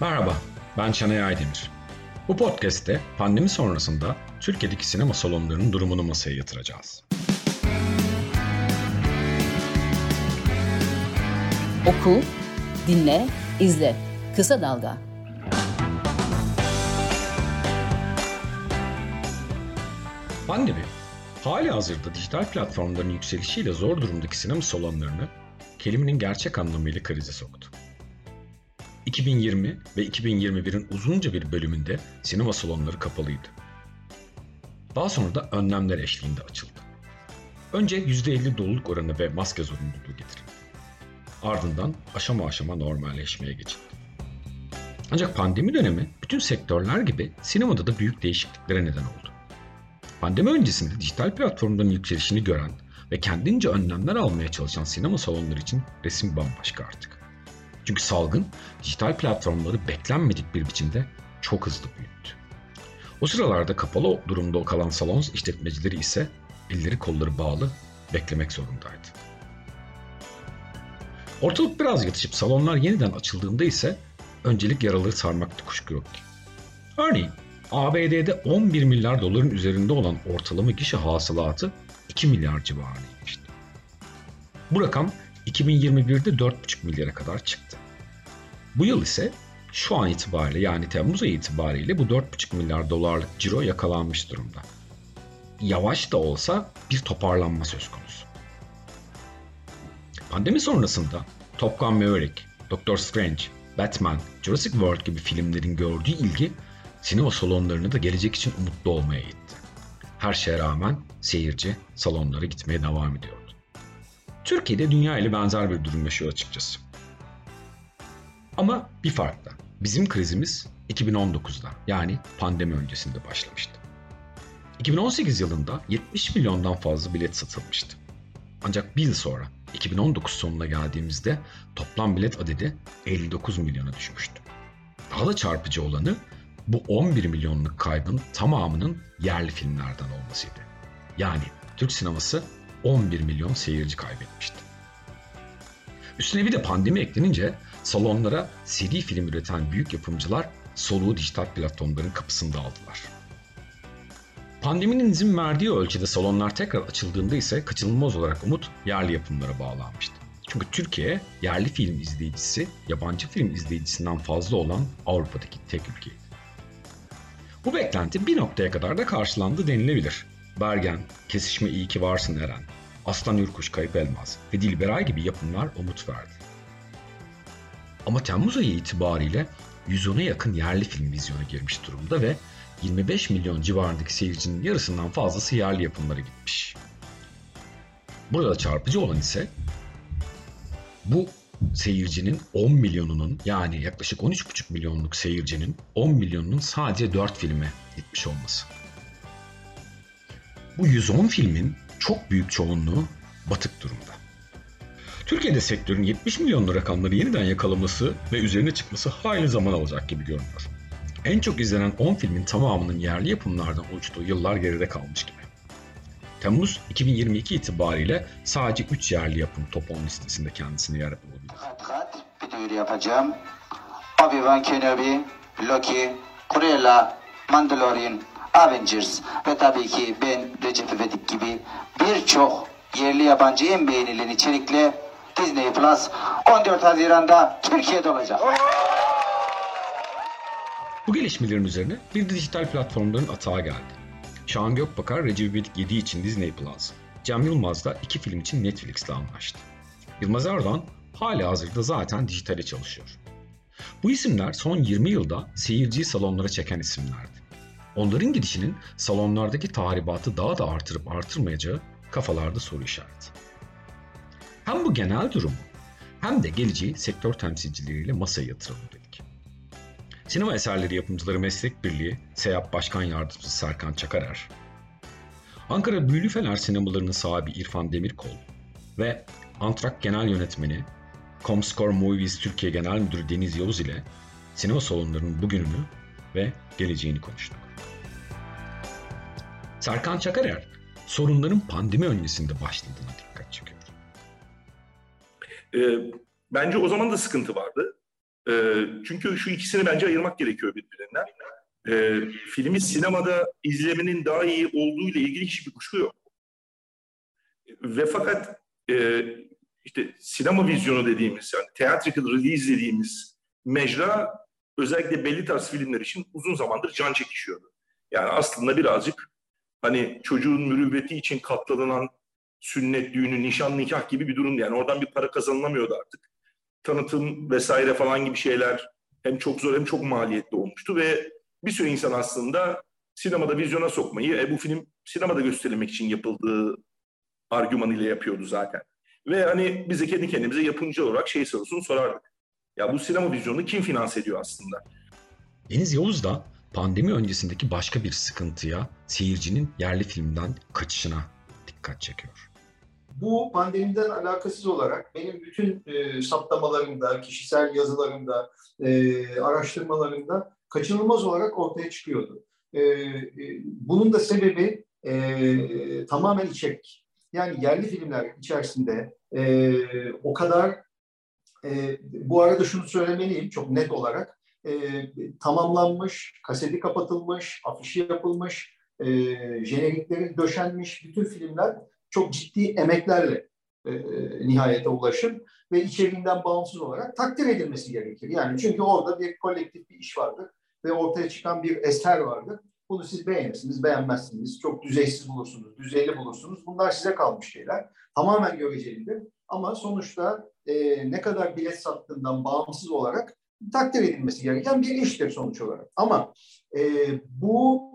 Merhaba, ben Şenay Aydemir. Bu podcast'te pandemi sonrasında Türkiye'deki sinema salonlarının durumunu masaya yatıracağız. Oku, dinle, izle. Kısa Dalga. Pandemi, hali hazırda dijital platformların yükselişiyle zor durumdaki sinema salonlarını kelimenin gerçek anlamıyla krize soktu. 2020 ve 2021'in uzunca bir bölümünde sinema salonları kapalıydı. Daha sonra da önlemler eşliğinde açıldı. Önce %50 doluluk oranı ve maske zorunluluğu getirildi. Ardından aşama aşama normalleşmeye geçildi. Ancak pandemi dönemi bütün sektörler gibi sinemada da büyük değişikliklere neden oldu. Pandemi öncesinde dijital platformların yükselişini gören ve kendince önlemler almaya çalışan sinema salonları için resim bambaşka artık. Çünkü salgın dijital platformları beklenmedik bir biçimde çok hızlı büyüttü. O sıralarda kapalı durumda kalan salon işletmecileri ise elleri kolları bağlı beklemek zorundaydı. Ortalık biraz yatışıp salonlar yeniden açıldığında ise öncelik yaraları sarmakta kuşku yok ki. Örneğin ABD'de 11 milyar doların üzerinde olan ortalama gişe hasılatı 2 milyar civarına inmişti. Bu rakam 2021'de 4,5 milyara kadar çıktı. Bu yıl ise şu an itibariyle yani Temmuz ayı itibariyle bu 4,5 milyar dolarlık ciro yakalanmış durumda. Yavaş da olsa bir toparlanma söz konusu. Pandemi sonrasında Top Gun Maverick, Doctor Strange, Batman, Jurassic World gibi filmlerin gördüğü ilgi sinema salonlarını da gelecek için umutlu olmaya itti. Her şeye rağmen seyirci salonlara gitmeye devam ediyordu. Türkiye'de dünya ile benzer bir durum yaşıyor açıkçası. Ama bir farkla. Bizim krizimiz 2019'da yani pandemi öncesinde başlamıştı. 2018 yılında 70 milyondan fazla bilet satılmıştı. Ancak bir yıl sonra 2019 sonuna geldiğimizde toplam bilet adedi 59 milyona düşmüştü. Daha da çarpıcı olanı bu 11 milyonluk kaybın tamamının yerli filmlerden olmasıydı. Yani Türk sineması 11 milyon seyirci kaybetmişti. Üstüne bir de pandemi eklenince salonlara seri film üreten büyük yapımcılar soluğu dijital platformların kapısında aldılar. Pandeminin izin verdiği ölçüde salonlar tekrar açıldığında ise kaçınılmaz olarak umut yerli yapımlara bağlanmıştı. Çünkü Türkiye yerli film izleyicisi yabancı film izleyicisinden fazla olan Avrupa'daki tek ülkeydi. Bu beklenti bir noktaya kadar da karşılandı denilebilir. Bergen, Kesişme İyi Ki Varsın Eren, Aslan Yurkuş Kayıp Elmaz ve Dilberay gibi yapımlar umut verdi. Ama Temmuz ayı itibariyle 110'a yakın yerli film vizyona girmiş durumda ve 25 milyon civarındaki seyircinin yarısından fazlası yerli yapımlara gitmiş. Burada da çarpıcı olan ise bu seyircinin 10 milyonunun yani yaklaşık 13,5 milyonluk seyircinin 10 milyonunun sadece 4 filme gitmiş olması. Bu 110 filmin çok büyük çoğunluğu batık durumda. Türkiye'de sektörün 70 milyonlu rakamları yeniden yakalaması ve üzerine çıkması hayli zaman alacak gibi görünüyor. En çok izlenen 10 filmin tamamının yerli yapımlardan oluştuğu yıllar geride kalmış gibi. Temmuz 2022 itibariyle sadece 3 yerli yapım top 10 listesinde kendisini yer bulabildi. Kat bir duyuru yapacağım. Obi-Wan Kenobi, Loki, Cruella, Mandalorian, Avengers ve tabii ki ben Recep İvedik gibi birçok yerli yabancı en beğenilen içerikle Disney Plus 14 Haziran'da Türkiye'de olacak. Bu gelişmelerin üzerine bir dijital platformların atağı geldi. Şahan Gökbakar Recep İvedik 7 için Disney Plus, Cem Yılmaz da 2 film için Netflix'le anlaştı. Yılmaz Erdoğan hala hazırda zaten dijitale çalışıyor. Bu isimler son 20 yılda seyirciyi salonlara çeken isimlerdi. Onların gidişinin salonlardaki tahribatı daha da artırıp artırmayacağı kafalarda soru işareti. Hem bu genel durumu hem de geleceği sektör temsilcileriyle masaya yatıralım dedik. Sinema Eserleri Yapımcıları Meslek Birliği SEYAP Başkan Yardımcısı Serkan Çakarer, Ankara Büyülü Fener Sinemalarının sahibi İrfan Demirkol ve Antrak Genel Yönetmeni Comscore Movies Türkiye Genel Müdürü Deniz Yılmaz ile sinema salonlarının bugününü ve geleceğini konuştuk. Serkan Çakarer, sorunların pandemi öncesinde başladığına dikkat çekiyor. Bence o zaman da sıkıntı vardı. Çünkü şu ikisini bence ayırmak gerekiyor birbirinden. Filmi sinemada izlemenin daha iyi olduğu ile ilgili hiçbir kuşku yok. Ve fakat işte sinema vizyonu dediğimiz, yani theatrical release dediğimiz mecra özellikle belli tarz filmler için uzun zamandır can çekişiyordu. Yani aslında birazcık hani çocuğun mürüvveti için katlanan sünnet düğünü, nişan, nikah gibi bir durumdu. Yani oradan bir para kazanılamıyordu artık. Tanıtım vesaire falan gibi şeyler hem çok zor hem çok maliyetli olmuştu ve bir sürü insan aslında sinemada vizyona sokmayı, bu film sinemada gösterilmek için yapıldığı argümanıyla yapıyordu zaten. Ve hani bize kendi kendimize yapımcı olarak şey sorusunu sorardık. Ya bu sinema vizyonunu kim finanse ediyor aslında? Deniz Yavuz da pandemi öncesindeki başka bir sıkıntıya, seyircinin yerli filmden kaçışına dikkat çekiyor. Bu pandemiden alakasız olarak benim bütün saptamalarımda, kişisel yazılarımda, araştırmalarımda kaçınılmaz olarak ortaya çıkıyordu. Bunun da sebebi tamamen içerik. Yani yerli filmler içerisinde o kadar, bu arada şunu söylemeliyim çok net olarak, tamamlanmış, kaseti kapatılmış, afişi yapılmış, jenerikleri döşenmiş bütün filmler çok ciddi emeklerle nihayete ulaşır ve içeriğinden bağımsız olarak takdir edilmesi gerekir. Yani çünkü orada bir kolektif bir iş vardır ve ortaya çıkan bir eser vardır. Bunu siz beğenirsiniz, beğenmezsiniz, çok düzeysiz bulursunuz, düzeyli bulursunuz. Bunlar size kalmış şeyler. Tamamen görecelidir. Ama sonuçta ne kadar bilet sattığından bağımsız olarak takdir edilmesi gereken bir iştir sonuç olarak. Ama bu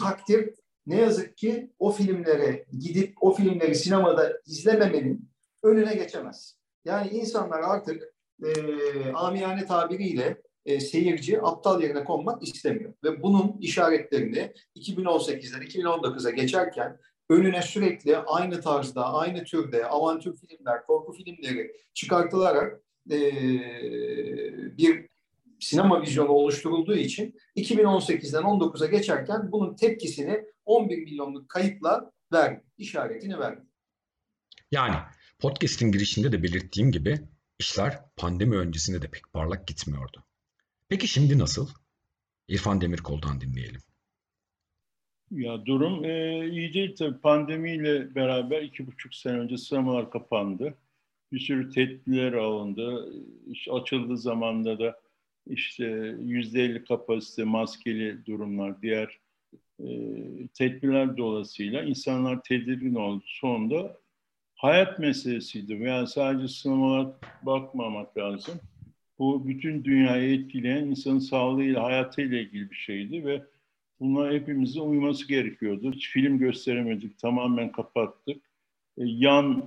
takdir ne yazık ki o filmlere gidip o filmleri sinemada izlememenin önüne geçemez. Yani insanlar artık amiyane tabiriyle seyirci aptal yerine konmak istemiyor. Ve bunun işaretlerini 2018'den 2019'a geçerken önüne sürekli aynı tarzda, aynı türde avantür filmler, korku filmleri çıkartılarak bir sinema vizyonu oluşturulduğu için 2018'den 19'a geçerken bunun tepkisini 11 milyonluk kayıpla verdi, işaretini verdi. Yani podcast'in girişinde de belirttiğim gibi işler pandemi öncesinde de pek parlak gitmiyordu. Peki şimdi nasıl? İrfan Demirkol'dan dinleyelim. Ya durum iyi değil tabii. Pandemiyle beraber 2,5 sene önce sinemalar kapandı. Bir sürü tedbirler alındı. İş açıldığı zamanda da işte %50 kapasite, maskeli durumlar, diğer tedbirler dolayısıyla insanlar tedirgin oldu. Sonunda hayat meselesiydi. Yani sadece sinemalara bakmamak lazım. Bu bütün dünyayı etkileyen insanın sağlığıyla, hayatıyla ilgili bir şeydi ve bunlar hepimizin uyması gerekiyordu. Hiç film gösteremedik, tamamen kapattık. Yan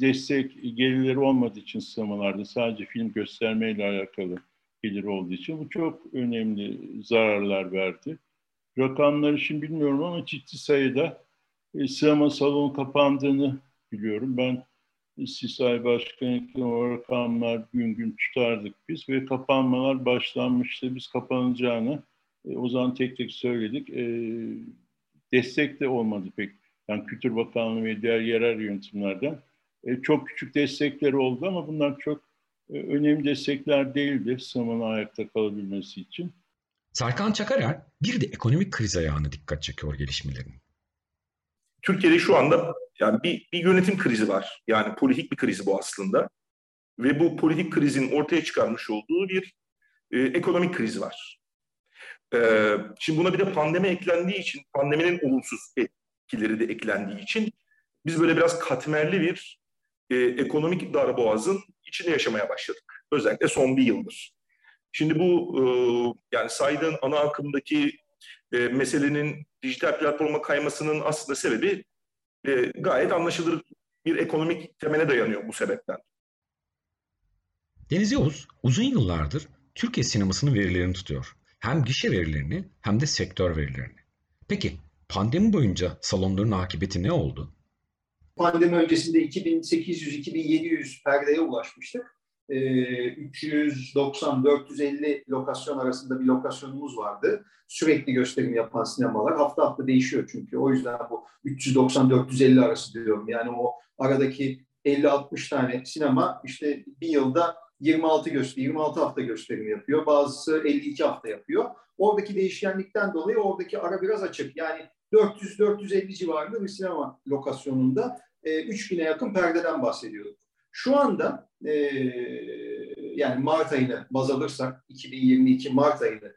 destek gelirleri olmadığı için sinemalarda sadece film göstermeyle alakalı gelir olduğu için bu çok önemli zararlar verdi. Rakamları şimdi bilmiyorum ama ciddi sayıda sinema salonu kapandığını biliyorum. Ben İstisai Başkanlık'ın o rakamlar gün gün tutardık biz ve kapanmalar başlanmıştı. Biz kapanacağını o zaman tek tek söyledik. Destek de olmadı pek. Yani Kültür Bakanlığı ve diğer yerel yönetimlerden çok küçük destekler oldu ama bunlar çok önemli destekler değildi sinemanın ayakta kalabilmesi için. Serkan Çakarer bir de ekonomik kriz ayağına dikkat çekiyor gelişmelerin. Türkiye'de şu anda yani bir yönetim krizi var. Yani politik bir kriz bu aslında. Ve bu politik krizin ortaya çıkarmış olduğu bir ekonomik kriz var. Şimdi buna bir de pandemi eklendiği için, pandeminin olumsuz etkileri de eklendiği için biz böyle biraz katmerli bir ekonomik darboğazın içinde yaşamaya başladık. Özellikle son bir yıldır. Şimdi bu yani saydığın ana akımdaki meselenin dijital platforma kaymasının aslında sebebi gayet anlaşılır bir ekonomik temele dayanıyor bu sebepten. Deniz Yavuz uzun yıllardır Türkiye sinemasının verilerini tutuyor. Hem gişe verilerini hem de sektör verilerini. Peki pandemi boyunca salonların akıbeti ne oldu? Pandemi öncesinde 2800-2700 perdeye ulaşmıştık. 390-450 lokasyon arasında bir lokasyonumuz vardı. Sürekli gösterim yapan sinemalar. Hafta hafta değişiyor çünkü. O yüzden bu 390-450 arası diyorum. Yani o aradaki 50-60 tane sinema işte bir yılda 26 hafta gösterimi yapıyor. Bazısı 52 hafta yapıyor. Oradaki değişkenlikten dolayı oradaki ara biraz açık. Yani 400-450 civarında bir sinema lokasyonunda 3000'e yakın perdeden bahsediyorduk. Şu anda yani Mart ayını baz alırsak, 2022 Mart ayını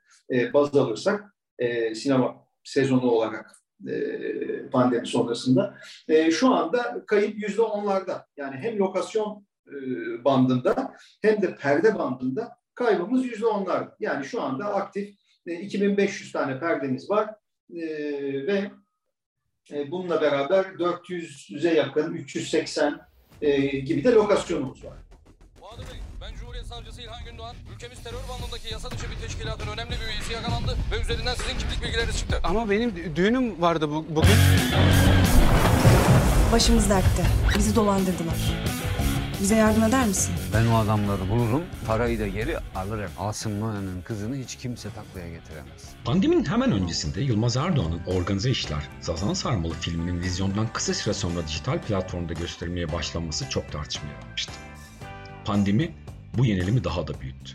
baz alırsak sinema sezonu olarak pandemi sonrasında şu anda kayıp %10'larda. Yani hem lokasyon bandında hem de perde bandında kaybımız %10'lar. Yani şu anda aktif 2500 tane perdemiz var ve bununla beraber 400'e yakın 380 gibi de lokasyonumuz var. Boğadı Bey, ben Cumhuriyet Savcısı İlhan Gündoğan. Ülkemiz terör bandındaki yasa dışı bir teşkilatın önemli bir üyesi yakalandı ve üzerinden sizin kimlik bilgileriniz çıktı. Ama benim düğünüm vardı bugün. Başımız dertte. Bizi dolandırdılar. Bize yardım eder misin? Ben o adamları bulurum, parayı da geri alırım. Asım Noyan'ın kızını hiç kimse taklaya getiremez. Pandeminin hemen öncesinde Yılmaz Erdoğan'ın Organize İşler, Sazan Sarmalı filminin vizyondan kısa süre sonra dijital platformda gösterilmeye başlanması çok tartışma yaratmıştı. Pandemi bu yenilimi daha da büyüttü.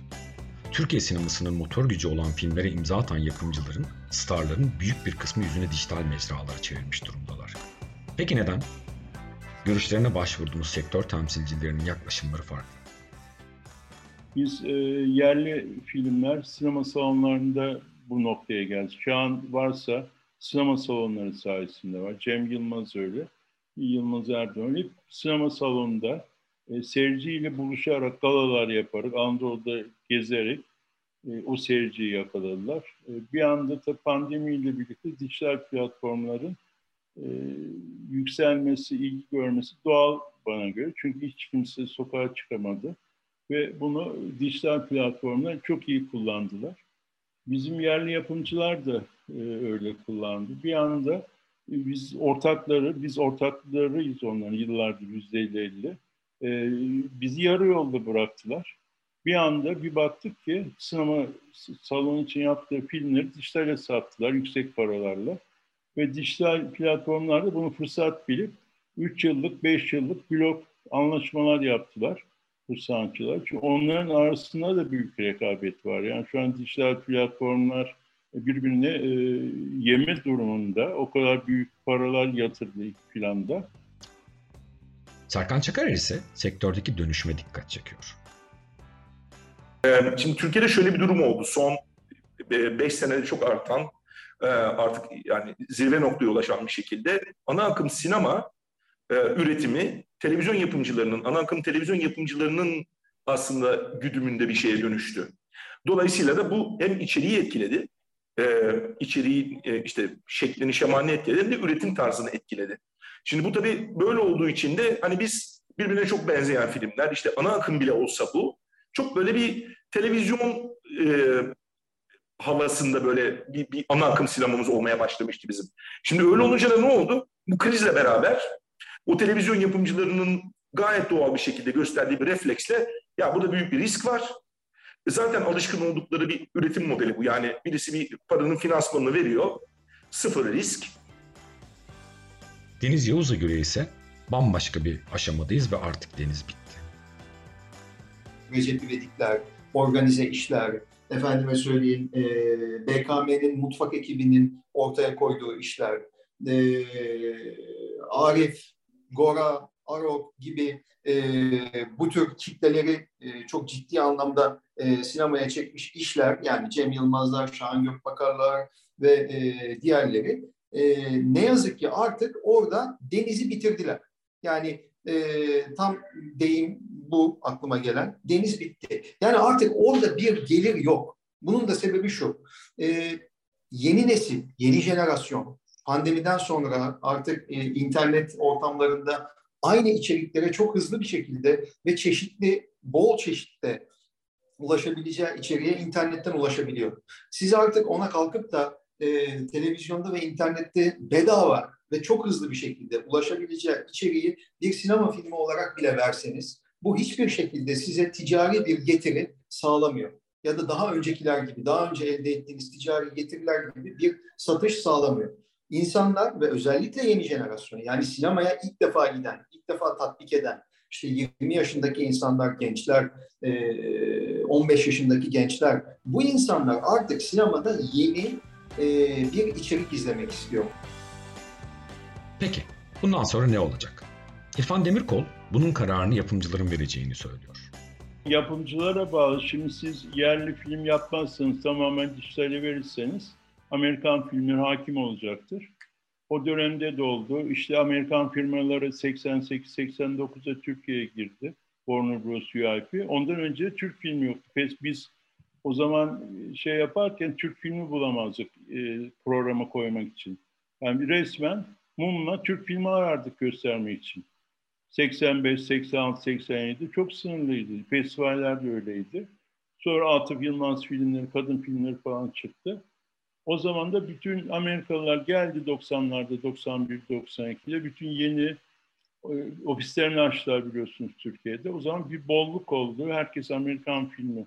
Türkiye sinemasının motor gücü olan filmlere imza atan yapımcıların, starların büyük bir kısmı yüzünü dijital mecralara çevirmiş durumdalar. Peki neden? Görüşlerine başvurduğumuz sektör temsilcilerinin yaklaşımları farklı. Biz yerli filmler sinema salonlarında bu noktaya geldik. Şu an varsa sinema salonları sayesinde var. Cem Yılmaz öyle, Yılmaz Erdoğan hep sinema salonunda seyirciyle buluşarak galalar yaparak, Anadolu'da gezerek o seyirciyi yakaladılar. Bir anda da pandemiyle birlikte dijital platformların yükselmesi, ilgi görmesi doğal bana göre. Çünkü hiç kimse sokağa çıkamadı. Ve bunu dijital platformlar çok iyi kullandılar. Bizim yerli yapımcılar da öyle kullandı. Bir anda biz ortaklarıyız onların yıllardır %50. Bizi yarı yolda bıraktılar. Bir anda bir baktık ki sinema salonu için yaptığı filmleri dijitale sattılar yüksek paralarla. Ve dijital platformlarda bunu fırsat bilip 3 yıllık, 5 yıllık blok anlaşmalar yaptılar bu sanatçılar. Çünkü onların arasında da büyük rekabet var. Yani şu an dijital platformlar birbirine yeme durumunda. O kadar büyük paralar yatırdı ilk planda. Serkan Çakarer ise sektördeki dönüşüme dikkat çekiyor. Şimdi Türkiye'de şöyle bir durum oldu. Son 5 senede çok artan, artık yani zirve noktaya ulaşan bir şekilde ana akım sinema üretimi televizyon yapımcılarının, ana akım televizyon yapımcılarının aslında güdümünde bir şeye dönüştü. Dolayısıyla da bu hem içeriği etkiledi, içeriği işte şeklini, şemalini etkiledi hem de üretim tarzını etkiledi. Şimdi bu tabii böyle olduğu için de hani biz birbirine çok benzeyen filmler, işte ana akım bile olsa bu, çok böyle bir televizyon havasında böyle bir ana akım sinemamız olmaya başlamıştı bizim. Şimdi öyle olunca da ne oldu? Bu krizle beraber o televizyon yapımcılarının gayet doğal bir şekilde gösterdiği bir refleksle ya burada büyük bir risk var. Zaten alışkın oldukları bir üretim modeli bu. Yani birisi bir paranın finansmanını veriyor. Sıfır risk. Deniz Yavuz'a göre ise bambaşka bir aşamadayız ve artık deniz bitti. Recep İvedikler, Organize İşler, efendime söyleyeyim, BKM'nin mutfak ekibinin ortaya koyduğu işler, Arif, Gora, Aro gibi bu tür kitleleri çok ciddi anlamda sinemaya çekmiş işler, yani Cem Yılmazlar, Şahan Gökbakarlar ve diğerleri ne yazık ki artık orada denizi bitirdiler. Yani tam deyim bu aklıma gelen. Deniz bitti. Yani artık orada bir gelir yok. Bunun da sebebi şu. Yeni nesil, yeni jenerasyon pandemiden sonra artık internet ortamlarında aynı içeriklere çok hızlı bir şekilde ve çeşitli, bol çeşitte ulaşabileceği içeriğe internetten ulaşabiliyor. Siz artık ona kalkıp da televizyonda ve internette bedava ve çok hızlı bir şekilde ulaşabileceği içeriği bir sinema filmi olarak bile verseniz bu hiçbir şekilde size ticari bir getiri sağlamıyor. Ya da daha öncekiler gibi, daha önce elde ettiğiniz ticari getiriler gibi bir satış sağlamıyor. İnsanlar ve özellikle yeni jenerasyon, yani sinemaya ilk defa giden, ilk defa tatbik eden, işte 20 yaşındaki insanlar, gençler, 15 yaşındaki gençler, bu insanlar artık sinemada yeni bir içerik izlemek istiyor. Peki, bundan sonra ne olacak? İrfan Demirkol bunun kararını yapımcıların vereceğini söylüyor. Yapımcılara bağlı. Şimdi siz yerli film yapmazsanız, tamamen dijitale verirseniz Amerikan filmleri hakim olacaktır. O dönemde de oldu. İşte Amerikan firmaları 88-89'da Türkiye'ye girdi. Warner Bros. UIP. Ondan önce Türk filmi yoktu. Biz o zaman şey yaparken Türk filmi bulamazdık programa koymak için. Yani resmen mumla Türk filmi arardık göstermek için. 85, 86, 87 çok sınırlıydı. Festivaller de öyleydi. Sonra Atıf Yılmaz filmleri, kadın filmleri falan çıktı. O zaman da bütün Amerikalılar geldi 90'larda, 91, 92'de. Bütün yeni ofislerini açtılar biliyorsunuz Türkiye'de. O zaman bir bolluk oldu. Herkes Amerikan filmi,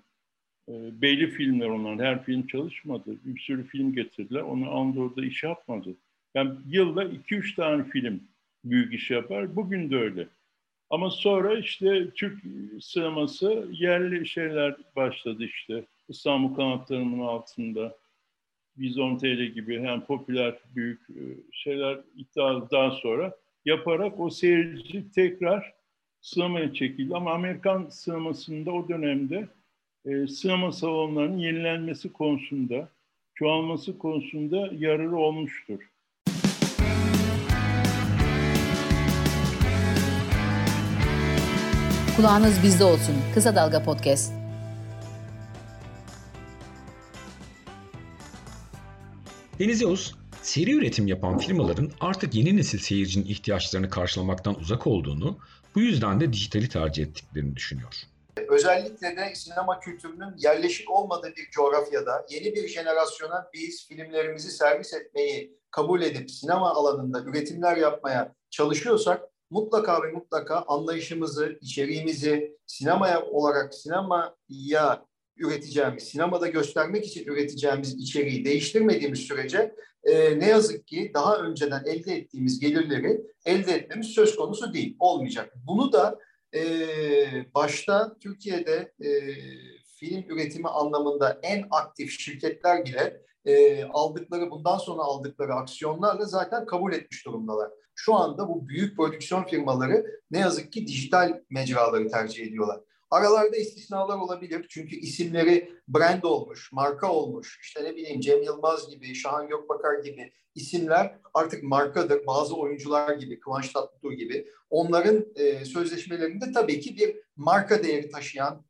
belli filmler onlar. Her film çalışmadı. Bir sürü film getirdiler. Onu Anadolu'da iş yapmadı. Yani yılda 2-3 tane film büyük iş yapar. Bugün de öyle. Ama sonra işte Türk sineması yerli şeyler başladı işte. İstanbul kanatlarının altında. Vizyon TL gibi hem popüler büyük şeyler iddiadan sonra yaparak o seyirci tekrar sinemaya çekildi. Ama Amerikan sinemasında o dönemde sinema salonlarının yenilenmesi konusunda, çoğalması konusunda yararı olmuştur. Kulağınız bizde olsun. Kısa Dalga Podcast. Deniz Yavuz, seri üretim yapan firmaların artık yeni nesil seyircinin ihtiyaçlarını karşılamaktan uzak olduğunu, bu yüzden de dijitali tercih ettiklerini düşünüyor. Özellikle de sinema kültürünün yerleşik olmadığı bir coğrafyada yeni bir jenerasyona biz filmlerimizi servis etmeyi kabul edip sinema alanında üretimler yapmaya çalışıyorsak, mutlaka ve mutlaka anlayışımızı, içeriğimizi sinemaya üreteceğimiz, sinemada göstermek için üreteceğimiz içeriği değiştirmediğimiz sürece ne yazık ki daha önceden elde ettiğimiz gelirleri elde etmemiz söz konusu değil, olmayacak. Bunu da başta Türkiye'de film üretimi anlamında en aktif şirketler bile bundan sonra aldıkları aksiyonlarla zaten kabul etmiş durumdalar. Şu anda bu büyük prodüksiyon firmaları ne yazık ki dijital mecraları tercih ediyorlar. Aralarda istisnalar olabilir çünkü isimleri brand olmuş, marka olmuş. İşte Cem Yılmaz gibi, Şahan Gökbakar gibi isimler artık markadır. Bazı oyuncular gibi, Kıvanç Tatlıtuğ gibi. Onların sözleşmelerinde tabii ki bir marka değeri taşıyan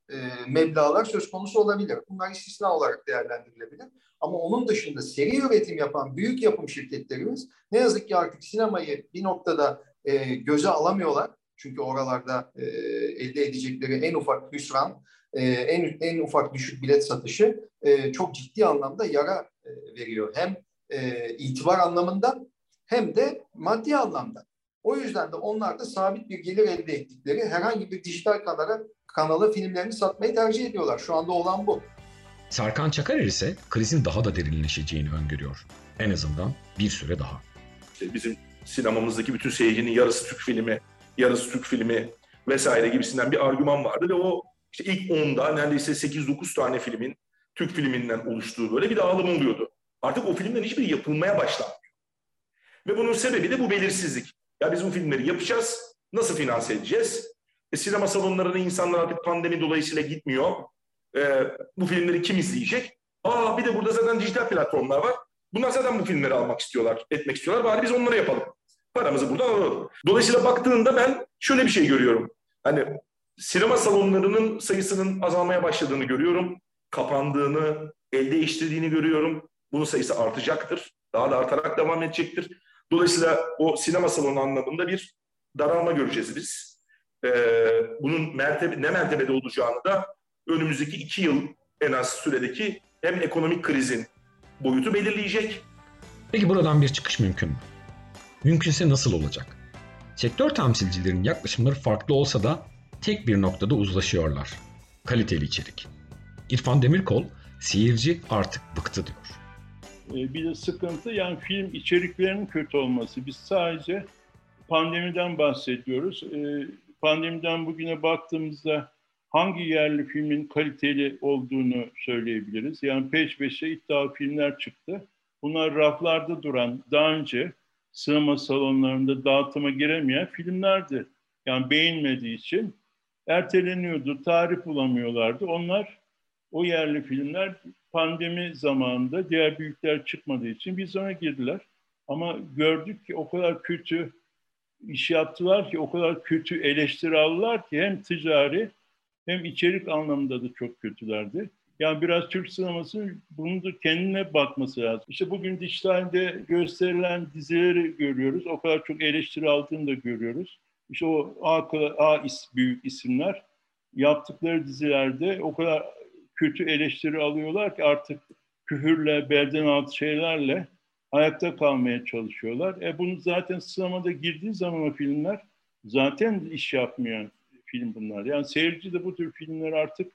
meblağlar söz konusu olabilir. Bunlar istisna olarak değerlendirilebilir. Ama onun dışında seri üretim yapan büyük yapım şirketlerimiz ne yazık ki artık sinemayı bir noktada göze alamıyorlar. Çünkü oralarda elde edecekleri en ufak hüsran, en ufak düşük bilet satışı çok ciddi anlamda yara veriyor. Hem itibar anlamında hem de maddi anlamda. O yüzden de onlar da sabit bir gelir elde ettikleri herhangi bir dijital kanala filmlerini satmayı tercih ediyorlar. Şu anda olan bu. Serkan Çakarer ise krizin daha da derinleşeceğini öngörüyor. En azından bir süre daha. İşte bizim sinemamızdaki bütün seyircinin yarısı Türk filmi vesaire gibisinden bir argüman vardı ve o işte ilk 10'da neredeyse 8-9 tane filmin Türk filminden oluştuğu böyle bir dağılım oluyordu. Artık o filmden hiçbiri yapılmaya başlanmıyor. Ve bunun sebebi de bu belirsizlik. Ya biz bu filmleri yapacağız, nasıl finanse edeceğiz? Sinema salonlarına insanlar artık pandemi dolayısıyla gitmiyor. Bu filmleri kim izleyecek? Bir de burada zaten dijital platformlar var. Bunlar zaten bu filmleri almak istiyorlar, etmek istiyorlar. Bari biz onlara yapalım. Paramızı buradan alalım. Dolayısıyla baktığında ben şöyle bir şey görüyorum. Hani sinema salonlarının sayısının azalmaya başladığını görüyorum. Kapandığını, el değiştirdiğini görüyorum. Bunun sayısı artacaktır. Daha da artarak devam edecektir. Dolayısıyla o sinema salonu anlamında bir daralma göreceğiz biz. Bunun ne mertebede olacağını da önümüzdeki 2 yıl en az süredeki hem ekonomik krizin boyutu belirleyecek. Peki buradan bir çıkış mümkün mü? Mümkünse nasıl olacak? Sektör temsilcilerinin yaklaşımları farklı olsa da tek bir noktada uzlaşıyorlar. Kaliteli içerik. İrfan Demirkol, seyirci artık bıktı diyor. Bir de sıkıntı yani film içeriklerinin kötü olması. Biz sadece pandemiden bahsediyoruz. pandemiden bugüne baktığımızda hangi yerli filmin kaliteli olduğunu söyleyebiliriz? Yani peş peşe iddialı filmler çıktı. Bunlar raflarda duran, daha önce sinema salonlarında dağıtıma giremeyen filmlerdi. Yani beğenmediği için erteleniyordu, tarih bulamıyorlardı. Onlar, o yerli filmler pandemi zamanında diğer büyükler çıkmadığı için biz ona girdiler. Ama gördük ki o kadar kötü iş yaptılar ki, o kadar kötü eleştiri aldılar ki hem ticari hem içerik anlamında da çok kötülerdi. Yani biraz Türk sinemasının bunu da kendine bakması lazım. İşte bugün dijitalde gösterilen dizileri görüyoruz. O kadar çok eleştiri aldığını da görüyoruz. İşte o büyük isimler yaptıkları dizilerde o kadar kötü eleştiri alıyorlar ki artık küfürle, belden altı şeylerle ayakta kalmaya çalışıyorlar. Bunu zaten sinemada girdiği zaman o filmler zaten iş yapmayan film bunlar. Yani seyirci de bu tür filmler artık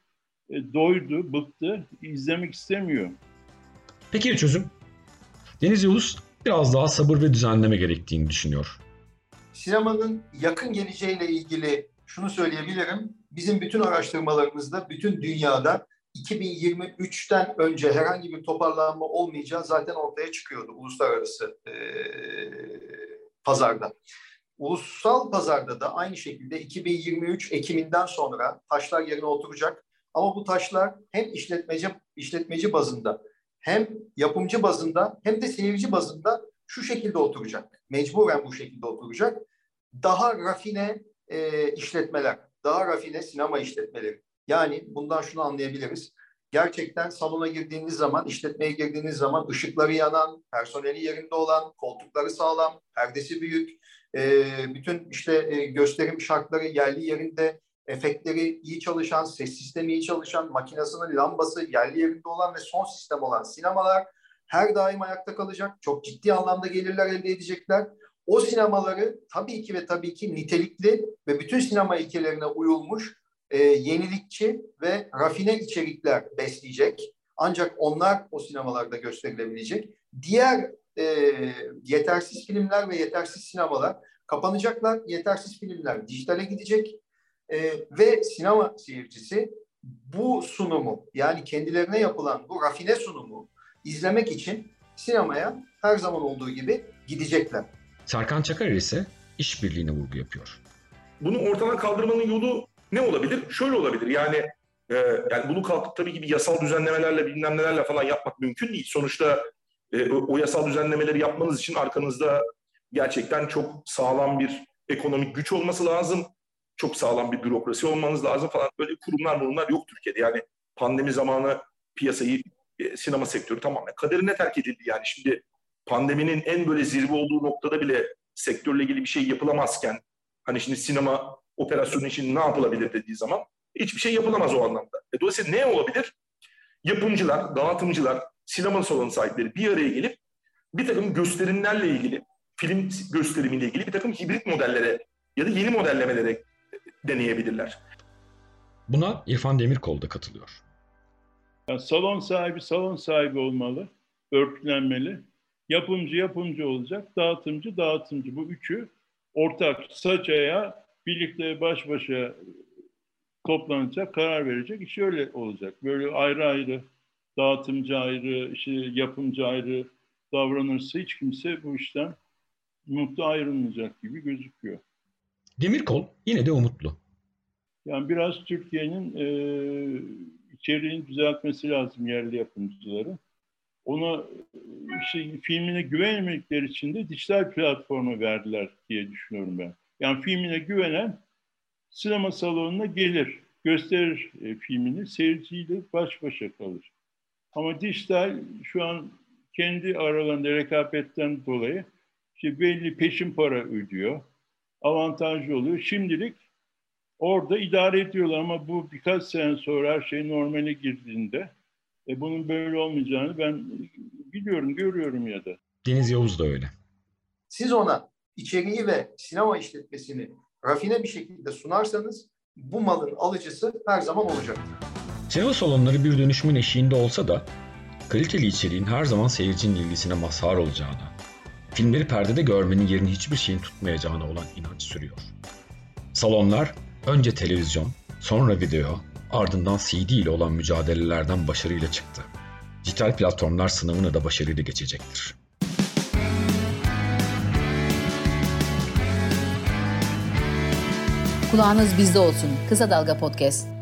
doydu, bıktı, izlemek istemiyor. Peki bir çözüm? Deniz Yılmaz biraz daha sabır ve düzenleme gerektiğini düşünüyor. Sinemanın yakın geleceğiyle ilgili şunu söyleyebilirim. Bizim bütün araştırmalarımızda, bütün dünyada 2023'ten önce herhangi bir toparlanma olmayacağı zaten ortaya çıkıyordu uluslararası pazarda. Ulusal pazarda da aynı şekilde 2023 Ekim'inden sonra taşlar yerine oturacak. Ama bu taşlar hem işletmeci bazında, hem yapımcı bazında, hem de seyirci bazında şu şekilde oturacak. Mecburen bu şekilde oturacak. Daha rafine işletmeler, daha rafine sinema işletmeleri. Yani bundan şunu anlayabiliriz. Gerçekten salona girdiğiniz zaman, işletmeye girdiğiniz zaman ışıkları yanan, personeli yerinde olan, koltukları sağlam, perdesi büyük, bütün gösterim şartları yerli yerinde, efektleri iyi çalışan, ses sistemi iyi çalışan, makinesinin lambası yerli yerinde olan ve son sistem olan sinemalar her daim ayakta kalacak. Çok ciddi anlamda gelirler elde edecekler. O sinemaları tabii ki nitelikli ve bütün sinema ilkelerine uyulmuş yenilikçi ve rafine içerikler besleyecek. Ancak onlar o sinemalarda gösterilebilecek. Diğer yetersiz filmler ve yetersiz sinemalar kapanacaklar. Yetersiz filmler dijitale gidecek. Ve sinema seyircisi bu sunumu, yani kendilerine yapılan bu rafine sunumu izlemek için sinemaya her zaman olduğu gibi gidecekler. Serkan Çakarer ise işbirliğine vurgu yapıyor. Bunu ortadan kaldırmanın yolu ne olabilir? Şöyle olabilir, yani bunu kalkıp tabii ki bir yasal düzenlemelerle bilmem nelerle falan yapmak mümkün değil. Sonuçta o yasal düzenlemeleri yapmanız için arkanızda gerçekten çok sağlam bir ekonomik güç olması lazım. Çok sağlam bir bürokrasi olmanız lazım falan. Böyle kurumlar yok Türkiye'de. Yani pandemi zamanı piyasayı, sinema sektörü tamamen kaderine terk edildi. Yani şimdi pandeminin en böyle zirve olduğu noktada bile sektörle ilgili bir şey yapılamazken, hani şimdi sinema operasyonu için ne yapılabilir dediği zaman hiçbir şey yapılamaz o anlamda. Dolayısıyla ne olabilir? Yapımcılar, dağıtımcılar, sinema salonu sahipleri bir araya gelip bir takım gösterimlerle ilgili, film gösterimiyle ilgili bir takım hibrit modellere ya da yeni modellemelere deneyebilirler. Buna İrfan Demirkol da katılıyor. Yani salon sahibi olmalı, örgütlenmeli. Yapımcı olacak, dağıtımcı. Bu üçü ortak saç ayağı birlikte baş başa toplanacak, karar verecek. İş öyle olacak. Böyle ayrı ayrı, dağıtımcı ayrı, yapımcı ayrı davranırsa hiç kimse bu işten mutlu ayrılmayacak gibi gözüküyor. Demirkol yine de umutlu. Yani biraz Türkiye'nin içeriğini düzeltmesi lazım yerli yapımcıları. Ona filmine güvenmedikleri için de dijital platformu verdiler diye düşünüyorum ben. Yani filmine güvenen sinema salonuna gelir, gösterir filmini, seyirciyle baş başa kalır. Ama dijital şu an kendi aralarında rekabetten dolayı belli peşin para ödüyor. Avantajlı oluyor. Şimdilik orada idare ediyorlar ama bu birkaç sene sonra her şey normale girdiğinde bunun böyle olmayacağını ben biliyorum, görüyorum ya da. Deniz Yavuz da öyle. Siz ona içeriği ve sinema işletmesini rafine bir şekilde sunarsanız bu malın alıcısı her zaman olacaktır. Sinema salonları bir dönüşümün eşiğinde olsa da kaliteli içeriğin her zaman seyircinin ilgisine mazhar olacağını, filmleri perdede görmenin yerini hiçbir şeyin tutmayacağına olan inanç sürüyor. Salonlar önce televizyon, sonra video, ardından CD ile olan mücadelelerden başarıyla çıktı. Dijital platformlar sınavını da başarıyla geçecektir. Kulağınız bizde olsun. Kısa Dalga Podcast.